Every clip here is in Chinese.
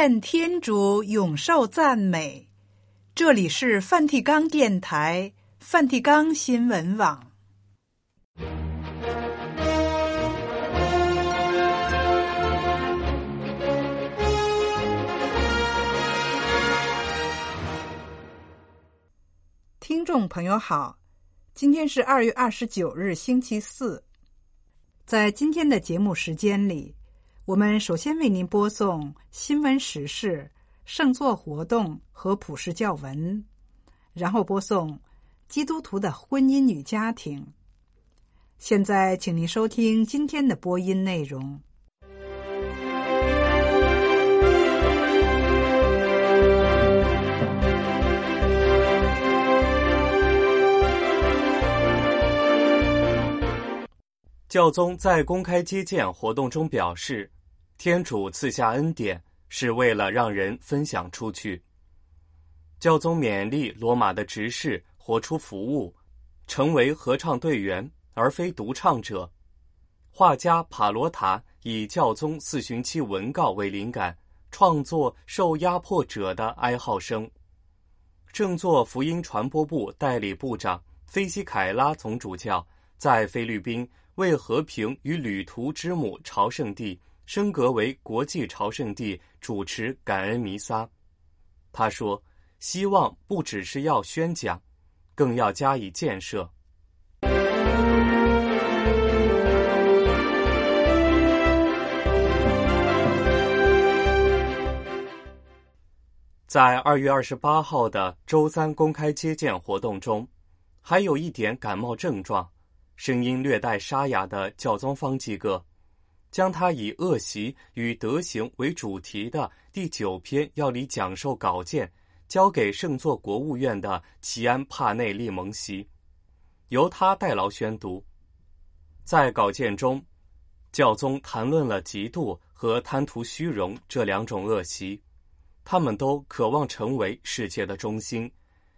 愿天主永受赞美。这里是梵蒂冈电台，梵蒂冈新闻网。听众朋友好，今天是2月29日星期四。在今天的节目时间里，我们首先为您播送新闻时事、圣座活动和普世教文，然后播送基督徒的婚姻与家庭。现在请您收听今天的播音内容。教宗在公开接见活动中表示，天主赐下恩典是为了让人分享出去。教宗勉励罗马的执事活出服务，成为合唱队员而非独唱者。画家帕罗塔以教宗4旬期文告为灵感，创作受压迫者的哀号声。正作福音传播部代理部长菲西凯拉总主教在菲律宾为和平与旅途之母朝圣地升格为国际朝圣地主持感恩弥撒。他说，希望不只是要宣讲，更要加以建设。在2月28号的周三公开接见活动中，还有一点感冒症状，声音略带沙哑的教宗方济各将他以恶习与德行为主题的第9篇要理讲授稿件交给圣座国务院的齐安帕内利蒙席，由他代劳宣读。在稿件中，教宗谈论了嫉妒和贪图虚荣这两种恶习，他们都渴望成为世界的中心，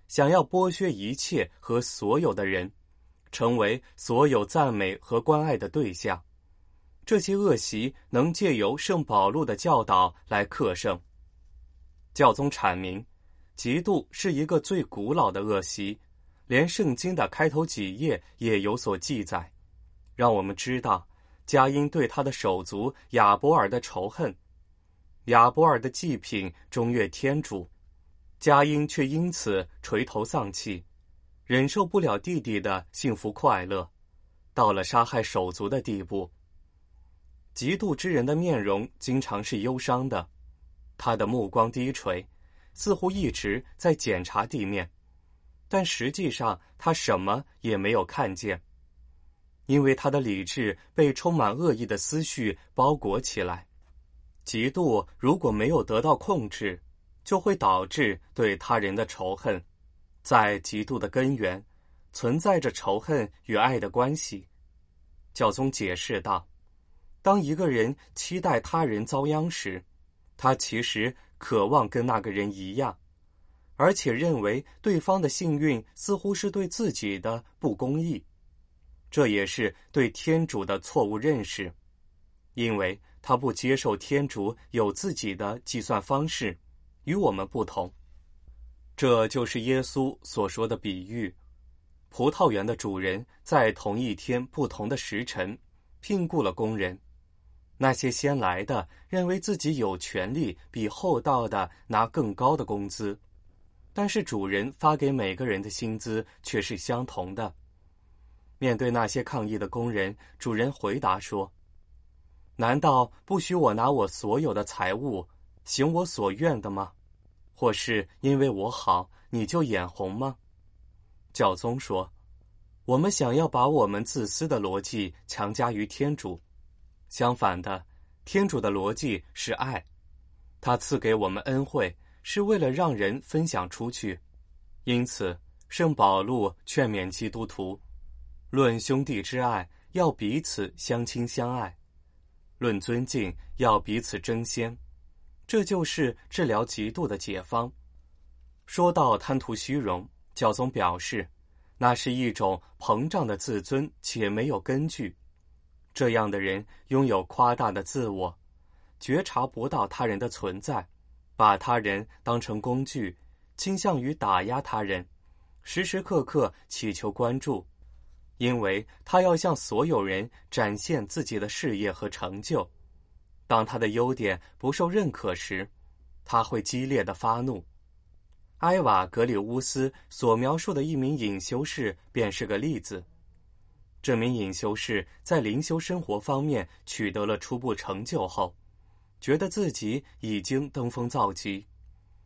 想要剥削一切和所有的人，成为所有赞美和关爱的对象。这些恶习能借由圣保禄的教导来克胜。教宗阐明，嫉妒是一个最古老的恶习，连圣经的开头几页也有所记载，让我们知道佳音对他的手足亚伯尔的仇恨。亚伯尔的祭品中越天主，佳音却因此垂头丧气，忍受不了弟弟的幸福快乐，到了杀害手足的地步。嫉妒之人的面容经常是忧伤的，他的目光低垂，似乎一直在检查地面，但实际上他什么也没有看见，因为他的理智被充满恶意的思绪包裹起来。嫉妒如果没有得到控制，就会导致对他人的仇恨。在嫉妒的根源存在着仇恨与爱的关系。教宗解释道，当一个人期待他人遭殃时，他其实渴望跟那个人一样，而且认为对方的幸运似乎是对自己的不公义。这也是对天主的错误认识，因为他不接受天主有自己的计算方式，与我们不同。这就是耶稣所说的比喻，葡萄园的主人在同一天不同的时辰聘雇了工人，那些先来的认为自己有权利比后到的拿更高的工资，但是主人发给每个人的薪资却是相同的。面对那些抗议的工人，主人回答说，难道不许我拿我所有的财物，行我所愿的吗？或是因为我好，你就眼红吗？教宗说，我们想要把我们自私的逻辑强加于天主，相反的，天主的逻辑是爱，他赐给我们恩惠，是为了让人分享出去。因此，圣保禄劝勉基督徒，论兄弟之爱，要彼此相亲相爱；论尊敬，要彼此争先。这就是治疗嫉妒的解方。说到贪图虚荣，教宗表示，那是一种膨胀的自尊且没有根据。这样的人拥有夸大的自我，觉察不到他人的存在，把他人当成工具，倾向于打压他人，时时刻刻祈求关注，因为他要向所有人展现自己的事业和成就。当他的优点不受认可时，他会激烈的发怒。埃瓦·格里乌斯所描述的一名隐修士便是个例子。这名隐修士在灵修生活方面取得了初步成就后，觉得自己已经登峰造极，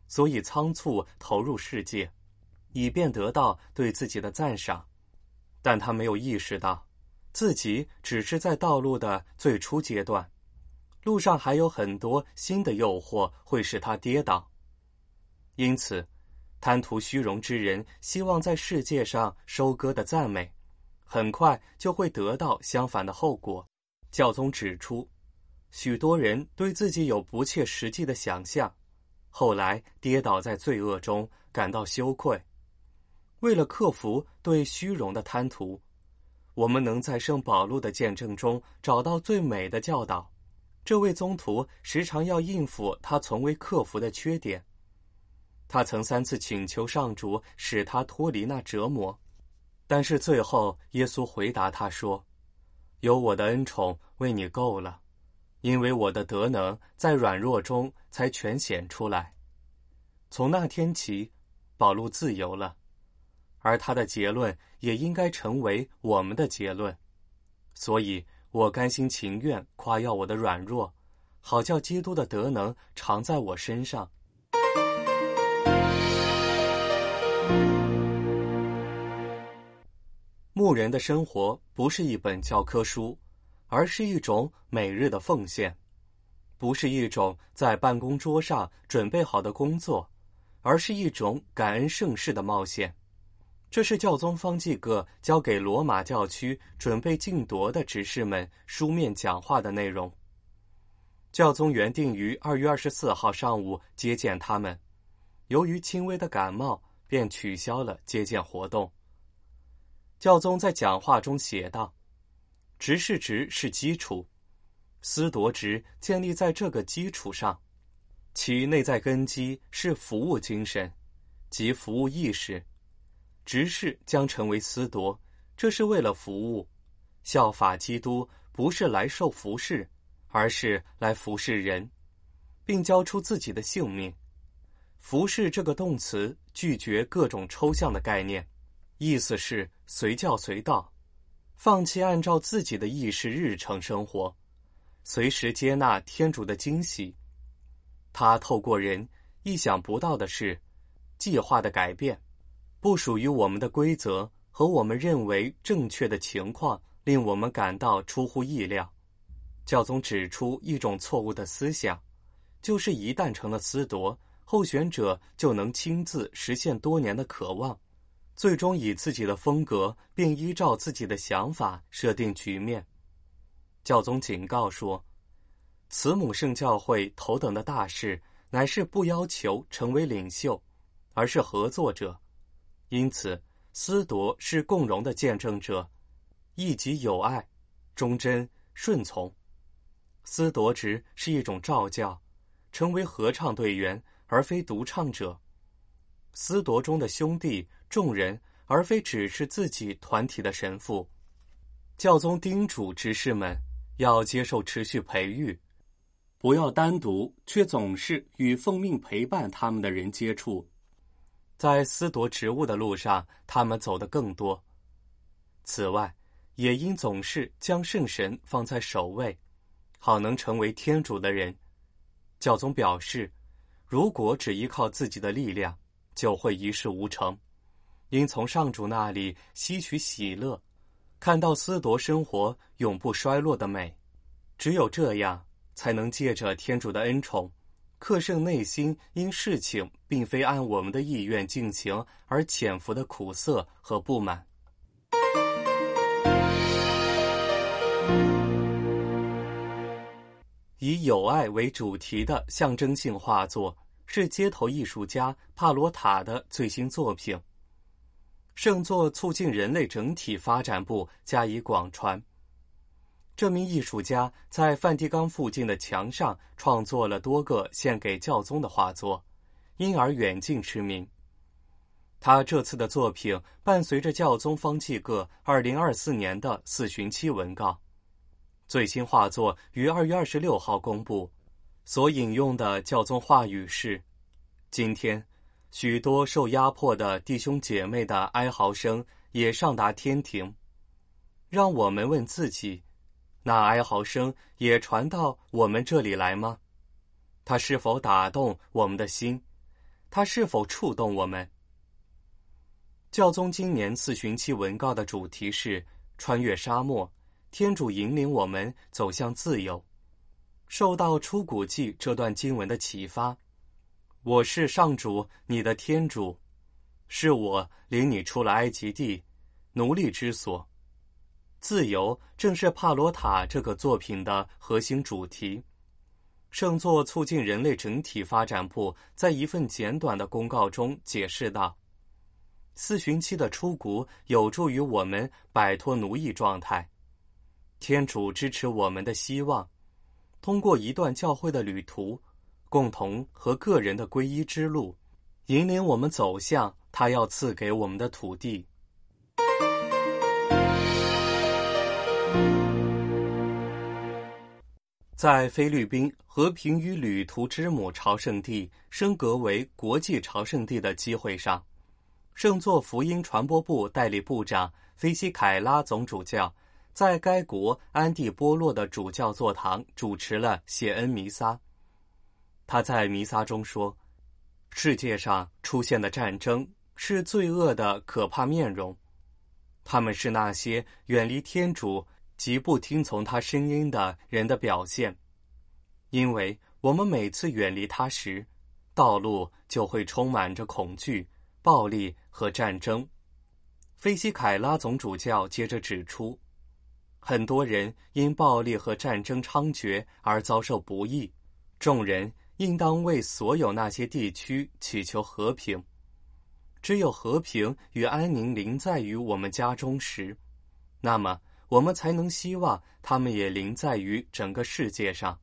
所以仓促投入世界，以便得到对自己的赞赏。但他没有意识到，自己只是在道路的最初阶段，路上还有很多新的诱惑会使他跌倒。因此，贪图虚荣之人希望在世界上收割的赞美，很快就会得到相反的后果。教宗指出，许多人对自己有不切实际的想象，后来跌倒在罪恶中，感到羞愧。为了克服对虚荣的贪图，我们能在圣保禄的见证中找到最美的教导。这位宗徒时常要应付他从未克服的缺点。他曾3次请求上主使他脱离那折磨，但是最后耶稣回答他说，有我的恩宠为你够了，因为我的德能在软弱中才全显出来。从那天起，保禄自由了，而他的结论也应该成为我们的结论。所以我甘心情愿夸耀我的软弱，好叫基督的德能常在我身上。牧人的生活不是一本教科书，而是一种每日的奉献，不是一种在办公桌上准备好的工作，而是一种感恩盛世的冒险。这是教宗方济各交给罗马教区准备竞夺的执事们书面讲话的内容。教宗原定于2月24号上午接见他们，由于轻微的感冒，便取消了接见活动。教宗在讲话中写道，执事职是基础，司铎职建立在这个基础上，其内在根基是服务精神及服务意识。执事将成为司铎，这是为了服务，效法基督，不是来受服侍，而是来服侍人，并交出自己的性命。服侍这个动词拒绝各种抽象的概念，意思是随叫随到，放弃按照自己的意识日程生活，随时接纳天主的惊喜。他透过人意想不到的事、计划的改变、不属于我们的规则和我们认为正确的情况，令我们感到出乎意料。教宗指出一种错误的思想，就是一旦成了司铎，候选者就能亲自实现多年的渴望，最终以自己的风格并依照自己的想法设定局面。教宗警告说，慈母圣教会头等的大事乃是不要求成为领袖，而是合作者。因此，司铎是共荣的见证者，亦即友爱、忠贞、顺从。司铎职是一种召叫，成为合唱队员而非独唱者，司铎中的兄弟、众人而非只是自己团体的神父。教宗叮嘱执事们要接受持续培育，不要单独却总是与奉命陪伴他们的人接触。在司铎职务的路上，他们走得更多。此外，也应总是将圣神放在首位，好能成为天主的人。教宗表示，如果只依靠自己的力量，就会一事无成，应从上主那里吸取喜乐，看到司铎生活永不衰落的美。只有这样，才能借着天主的恩宠，克胜内心因事情并非按我们的意愿进行而潜伏的苦涩和不满。以友爱为主题的象征性画作是街头艺术家帕罗塔的最新作品。圣座促进人类整体发展部加以广传。这名艺术家在梵蒂冈附近的墙上创作了多个献给教宗的画作，因而远近驰名。他这次的作品伴随着教宗方济各2024年的四旬期文告。最新画作于2月26号公布，所引用的教宗话语是：今天，许多受压迫的弟兄姐妹的哀嚎声也上达天庭。让我们问自己，那哀嚎声也传到我们这里来吗？它是否打动我们的心？它是否触动我们？教宗今年四旬期文告的主题是穿越沙漠，天主引领我们走向自由。受到出谷记这段经文的启发，我是上主你的天主，是我领你出了埃及地，奴隶之所。自由正是帕罗塔这个作品的核心主题。圣座促进人类整体发展部在一份简短的公告中解释道，四旬期的出谷有助于我们摆脱奴役状态。天主支持我们的希望，通过一段教会的旅途，共同和个人的皈依之路，引领我们走向他要赐给我们的土地。在菲律宾，和平与旅途之母朝圣地升格为国际朝圣地的机会上，圣座福音传播部代理部长菲西凯拉总主教在该国安蒂波洛的主教座堂主持了谢恩弥撒。他在弥撒中说，世界上出现的战争是罪恶的可怕面容，他们是那些远离天主及不听从他声音的人的表现，因为我们每次远离他时，道路就会充满着恐惧、暴力和战争。菲西凯拉总主教接着指出，很多人因暴力和战争猖獗而遭受不义，众人应当为所有那些地区祈求和平。只有和平与安宁临在于我们家中时，那么我们才能希望他们也临在于整个世界上。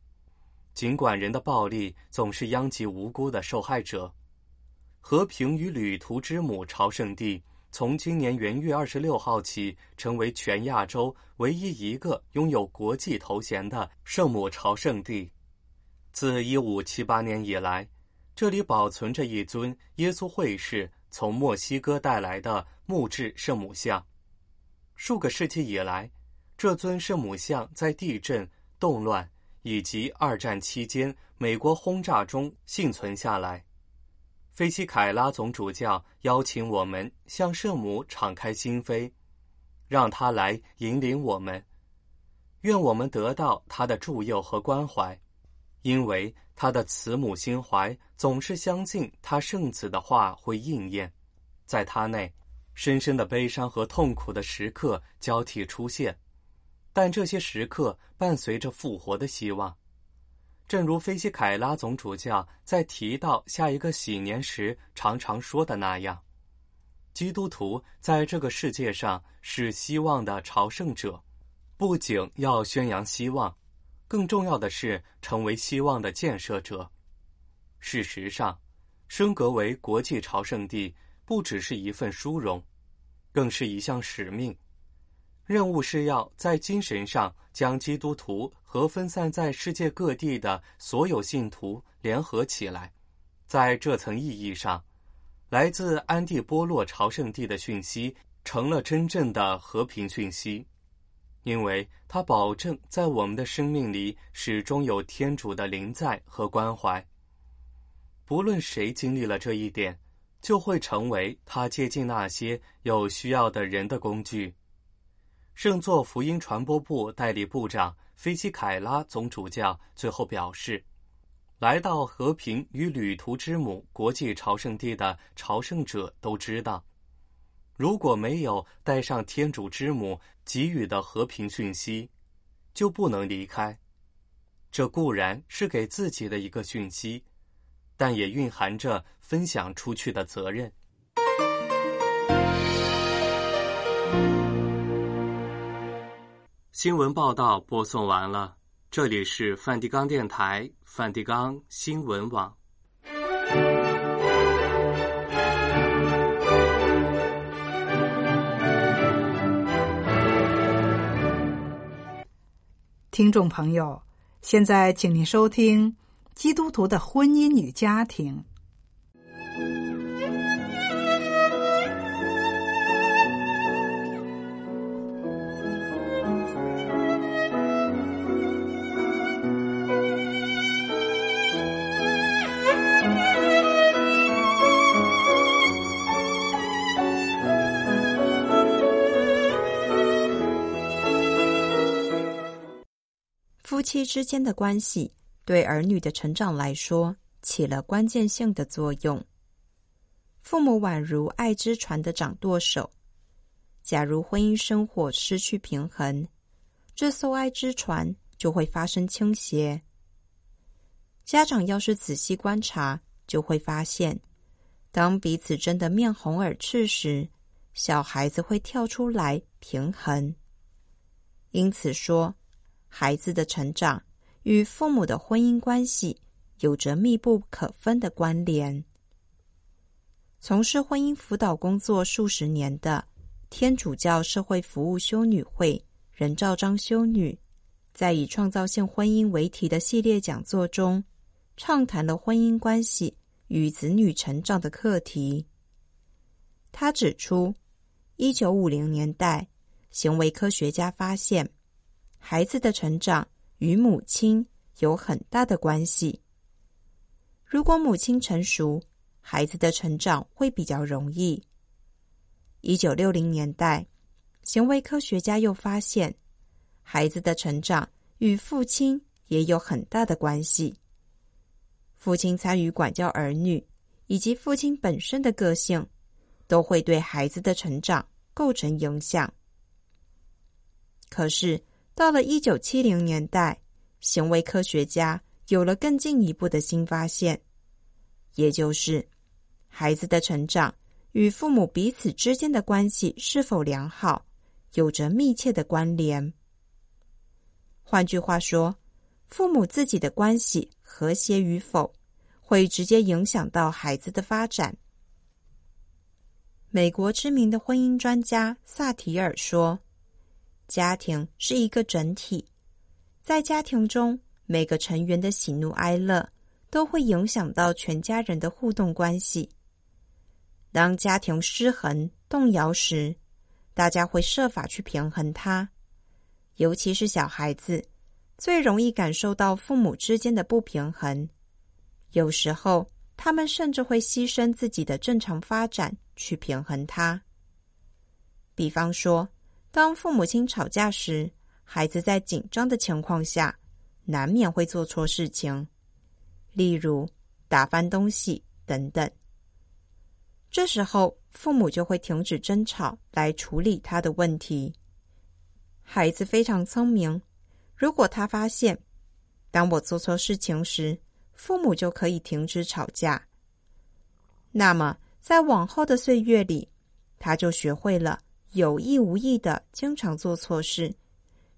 尽管人的暴力总是殃及无辜的受害者，和平与旅途之母朝圣地从今年元月26号起成为全亚洲唯一一个拥有国际头衔的圣母朝圣地。自1578年以来，这里保存着一尊耶稣会士从墨西哥带来的木质圣母像。数个世纪以来，这尊圣母像在地震、动乱以及二战期间美国轰炸中幸存下来。菲西凯拉总主教邀请我们向圣母敞开心扉，让她来引领我们，愿我们得到她的助佑和关怀，因为她的慈母心怀总是相信她圣子的话会应验。在她内，深深的悲伤和痛苦的时刻交替出现，但这些时刻伴随着复活的希望。正如菲西凯拉总主教在提到下一个禧年时常常说的那样，基督徒在这个世界上是希望的朝圣者，不仅要宣扬希望，更重要的是成为希望的建设者。事实上，升格为国际朝圣地不只是一份殊荣，更是一项使命。任务是要在精神上将基督徒和分散在世界各地的所有信徒联合起来。在这层意义上，来自安蒂波洛朝圣地的讯息成了真正的和平讯息，因为它保证在我们的生命里始终有天主的临在和关怀。不论谁经历了这一点，就会成为他接近那些有需要的人的工具。圣座福音传播部代理部长菲西凯拉总主教最后表示，来到和平与旅途之母国际朝圣地的朝圣者都知道，如果没有带上天主之母给予的和平讯息，就不能离开。这固然是给自己的一个讯息，但也蕴含着分享出去的责任。新闻报道播送完了，这里是梵蒂冈电台，梵蒂冈新闻网。听众朋友，现在请您收听《基督徒的婚姻与家庭》。夫妻之间的关系对儿女的成长来说起了关键性的作用。父母宛如爱之船的掌舵手，假如婚姻生活失去平衡，这艘爱之船就会发生倾斜。家长要是仔细观察，就会发现，当彼此真的面红耳赤时，小孩子会跳出来平衡。因此说，孩子的成长与父母的婚姻关系有着密不可分的关联。从事婚姻辅导工作数十年的天主教社会服务修女会任兆章修女，在以创造性婚姻为题的系列讲座中，畅谈了婚姻关系与子女成长的课题。她指出，1950年代行为科学家发现，孩子的成长与母亲有很大的关系。如果母亲成熟，孩子的成长会比较容易。1960年代，行为科学家又发现，孩子的成长与父亲也有很大的关系。父亲参与管教儿女，以及父亲本身的个性，都会对孩子的成长构成影响。可是到了1970年代，行为科学家有了更进一步的新发现，也就是孩子的成长与父母彼此之间的关系是否良好有着密切的关联。换句话说，父母自己的关系和谐与否会直接影响到孩子的发展。美国知名的婚姻专家萨提尔说，家庭是一个整体，在家庭中，每个成员的喜怒哀乐都会影响到全家人的互动关系。当家庭失衡动摇时，大家会设法去平衡它，尤其是小孩子最容易感受到父母之间的不平衡，有时候他们甚至会牺牲自己的正常发展去平衡它。比方说，当父母亲吵架时，孩子在紧张的情况下难免会做错事情，例如打翻东西等等。这时候父母就会停止争吵来处理他的问题。孩子非常聪明，如果他发现当我做错事情时，父母就可以停止吵架，那么在往后的岁月里，他就学会了有意无意地经常做错事，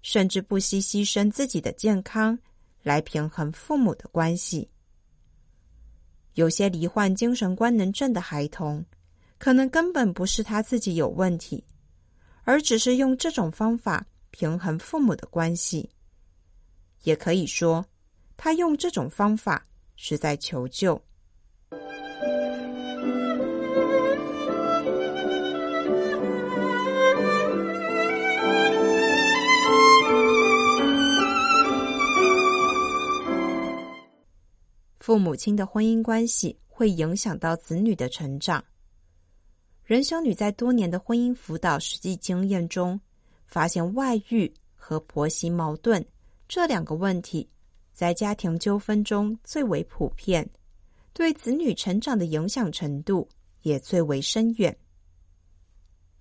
甚至不惜牺牲自己的健康来平衡父母的关系。有些罹患精神官能症的孩童，可能根本不是他自己有问题，而只是用这种方法平衡父母的关系。也可以说，他用这种方法是在求救。父母亲的婚姻关系会影响到子女的成长。任修女在多年的婚姻辅导实际经验中，发现外遇和婆媳矛盾这两个问题在家庭纠纷中最为普遍，对子女成长的影响程度也最为深远。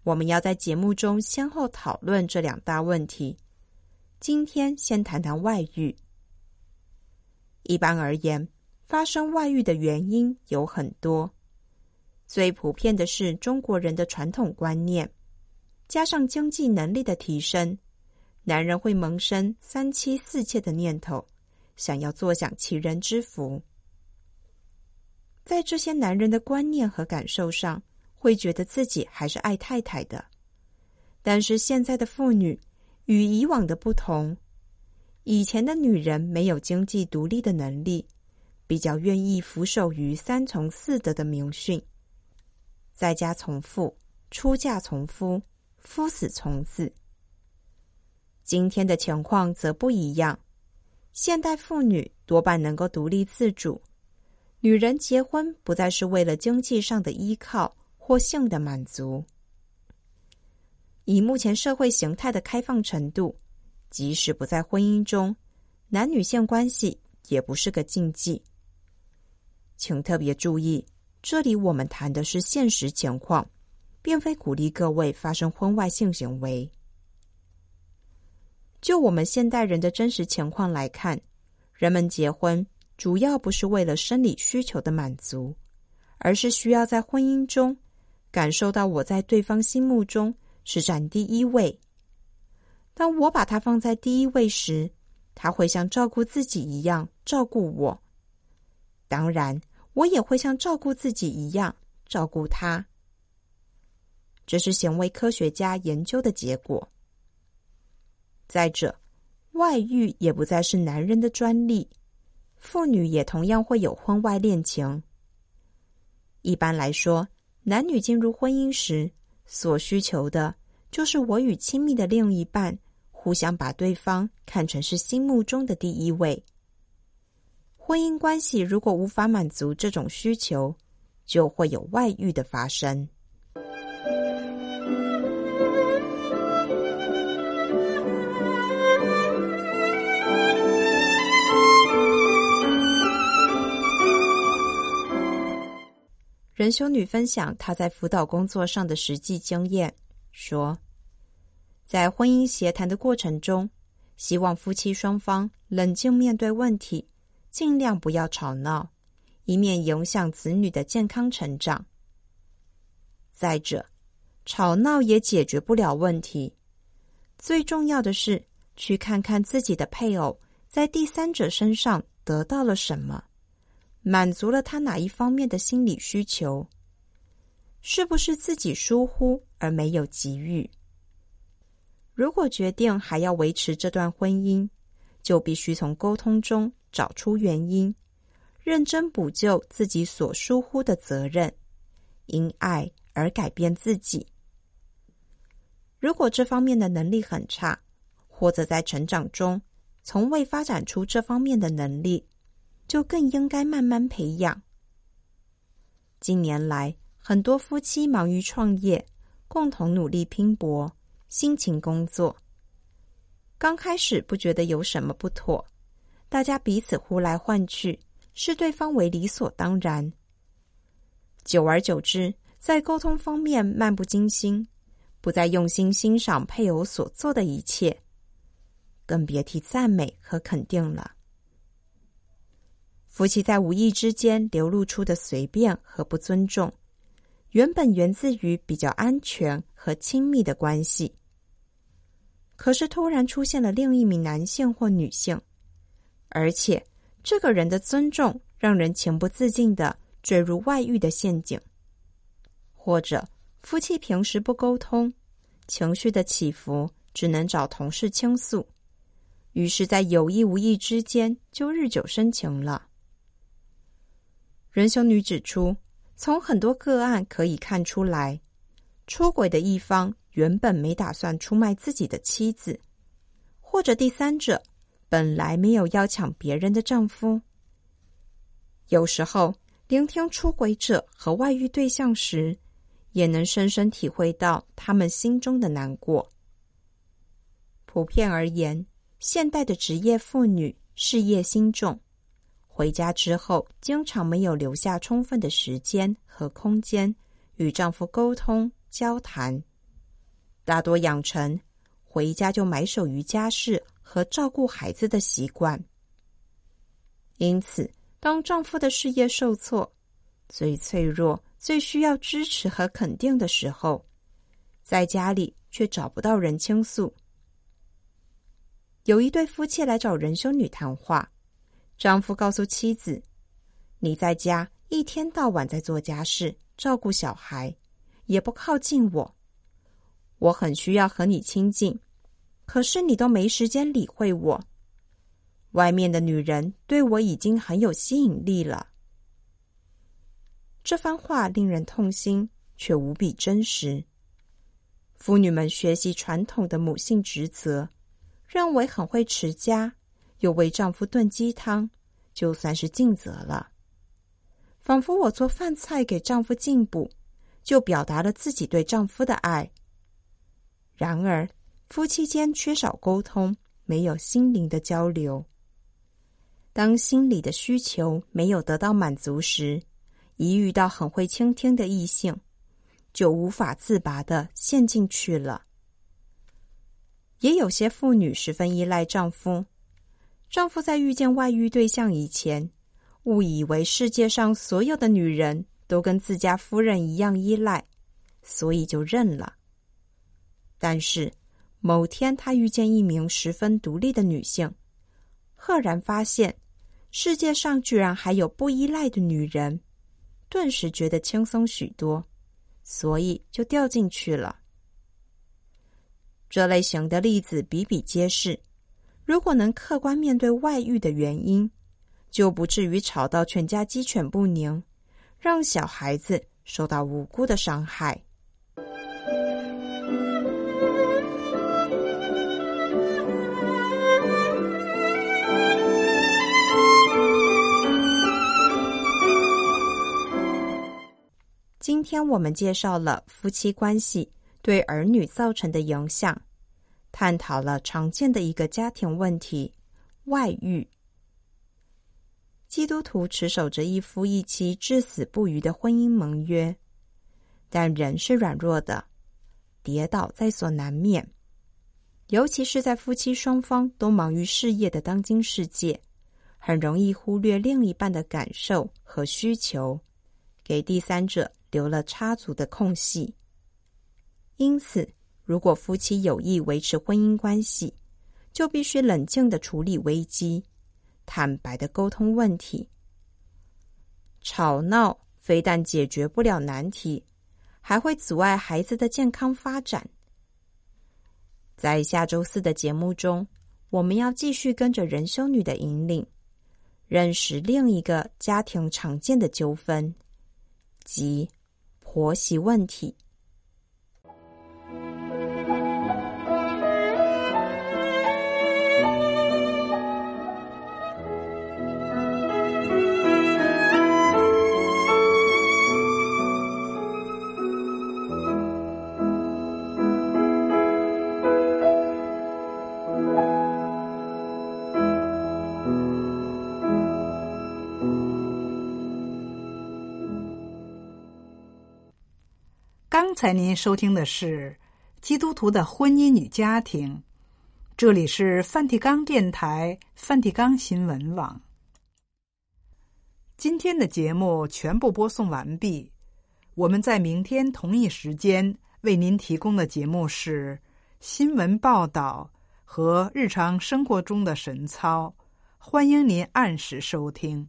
我们要在节目中先后讨论这两大问题，今天先谈谈外遇。一般而言，发生外遇的原因有很多，最普遍的是中国人的传统观念，加上经济能力的提升，男人会萌生三妻四妾的念头，想要坐享其人之福。在这些男人的观念和感受上，会觉得自己还是爱太太的。但是现在的妇女与以往的不同，以前的女人没有经济独立的能力，比较愿意俯首于三从四德的名训，在家从父，出嫁从夫，夫死从子。今天的情况则不一样，现代妇女多半能够独立自主，女人结婚不再是为了经济上的依靠或性的满足。以目前社会形态的开放程度，即使不在婚姻中，男女性关系也不是个禁忌。请特别注意，这里我们谈的是现实情况，并非鼓励各位发生婚外性行为。就我们现代人的真实情况来看，人们结婚主要不是为了生理需求的满足，而是需要在婚姻中感受到我在对方心目中是占第一位。当我把他放在第一位时，他会像照顾自己一样照顾我，当然我也会像照顾自己一样照顾他。这是行为科学家研究的结果。再者，外遇也不再是男人的专利，妇女也同样会有婚外恋情。一般来说，男女进入婚姻时所需求的就是我与亲密的另一半互相把对方看成是心目中的第一位。婚姻关系如果无法满足这种需求，就会有外遇的发生。人修女分享她在辅导工作上的实际经验，说在婚姻协谈的过程中，希望夫妻双方冷静面对问题，尽量不要吵闹，以免影响子女的健康成长。再者，吵闹也解决不了问题，最重要的是去看看自己的配偶在第三者身上得到了什么，满足了他哪一方面的心理需求？是不是自己疏忽而没有给予？如果决定还要维持这段婚姻，就必须从沟通中找出原因，认真补救自己所疏忽的责任，因爱而改变自己。如果这方面的能力很差，或者在成长中从未发展出这方面的能力，就更应该慢慢培养。近年来，很多夫妻忙于创业，共同努力拼搏，辛勤工作。刚开始不觉得有什么不妥，大家彼此呼来唤去，视对方为理所当然。久而久之，在沟通方面漫不经心，不再用心欣赏配偶所做的一切，更别提赞美和肯定了。夫妻在无意之间流露出的随便和不尊重，原本源自于比较安全和亲密的关系。可是突然出现了另一名男性或女性，而且这个人的尊重让人情不自禁地坠入外遇的陷阱。或者夫妻平时不沟通，情绪的起伏只能找同事倾诉，于是在有意无意之间就日久生情了。人修女指出，从很多个案可以看出来，出轨的一方原本没打算出卖自己的妻子，或者第三者本来没有要抢别人的丈夫。有时候聆听出轨者和外遇对象时，也能深深体会到他们心中的难过。普遍而言，现代的职业妇女事业心重，回家之后经常没有留下充分的时间和空间与丈夫沟通交谈，大多养成回家就埋首于家事和照顾孩子的习惯。因此，当丈夫的事业受挫，最脆弱、最需要支持和肯定的时候，在家里却找不到人倾诉。有一对夫妻来找仁修女谈话。丈夫告诉妻子：“你在家一天到晚在做家事，照顾小孩，也不靠近我。我很需要和你亲近，可是你都没时间理会我。外面的女人对我已经很有吸引力了。”这番话令人痛心，却无比真实。妇女们学习传统的母性职责，认为很会持家，又为丈夫炖鸡汤，就算是尽责了。仿佛我做饭菜给丈夫进补，就表达了自己对丈夫的爱。然而，夫妻间缺少沟通，没有心灵的交流。当心理的需求没有得到满足时，一遇到很会倾听的异性，就无法自拔地陷进去了。也有些妇女十分依赖丈夫，丈夫在遇见外遇对象以前，误以为世界上所有的女人都跟自家夫人一样依赖，所以就认了。但是某天她遇见一名十分独立的女性，赫然发现世界上居然还有不依赖的女人，顿时觉得轻松许多，所以就掉进去了。这类型的例子比比皆是，如果能客观面对外遇的原因，就不至于吵到全家鸡犬不宁，让小孩子受到无辜的伤害。今天我们介绍了夫妻关系对儿女造成的影响，探讨了常见的一个家庭问题——外遇。基督徒持守着一夫一妻至死不渝的婚姻盟约，但人是软弱的，跌倒在所难免，尤其是在夫妻双方都忙于事业的当今世界，很容易忽略另一半的感受和需求，给第三者留了插足的空隙。因此，如果夫妻有意维持婚姻关系，就必须冷静地处理危机，坦白地沟通问题。吵闹非但解决不了难题，还会阻碍孩子的健康发展。在下周四的节目中，我们要继续跟着仁修女的引领，认识另一个家庭常见的纠纷，及婆媳问题。刚才您收听的是基督徒的婚姻与家庭，这里是梵蒂冈电台梵蒂冈新闻网。今天的节目全部播送完毕，我们在明天同一时间为您提供的节目是新闻报道和日常生活中的神操，欢迎您按时收听。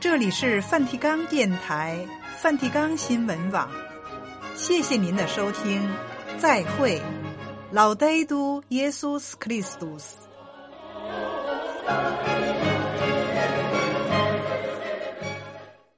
这里是梵蒂冈电台梵蒂冈新闻网，谢谢您的收听，再会。 Laudetur Jesus Christus。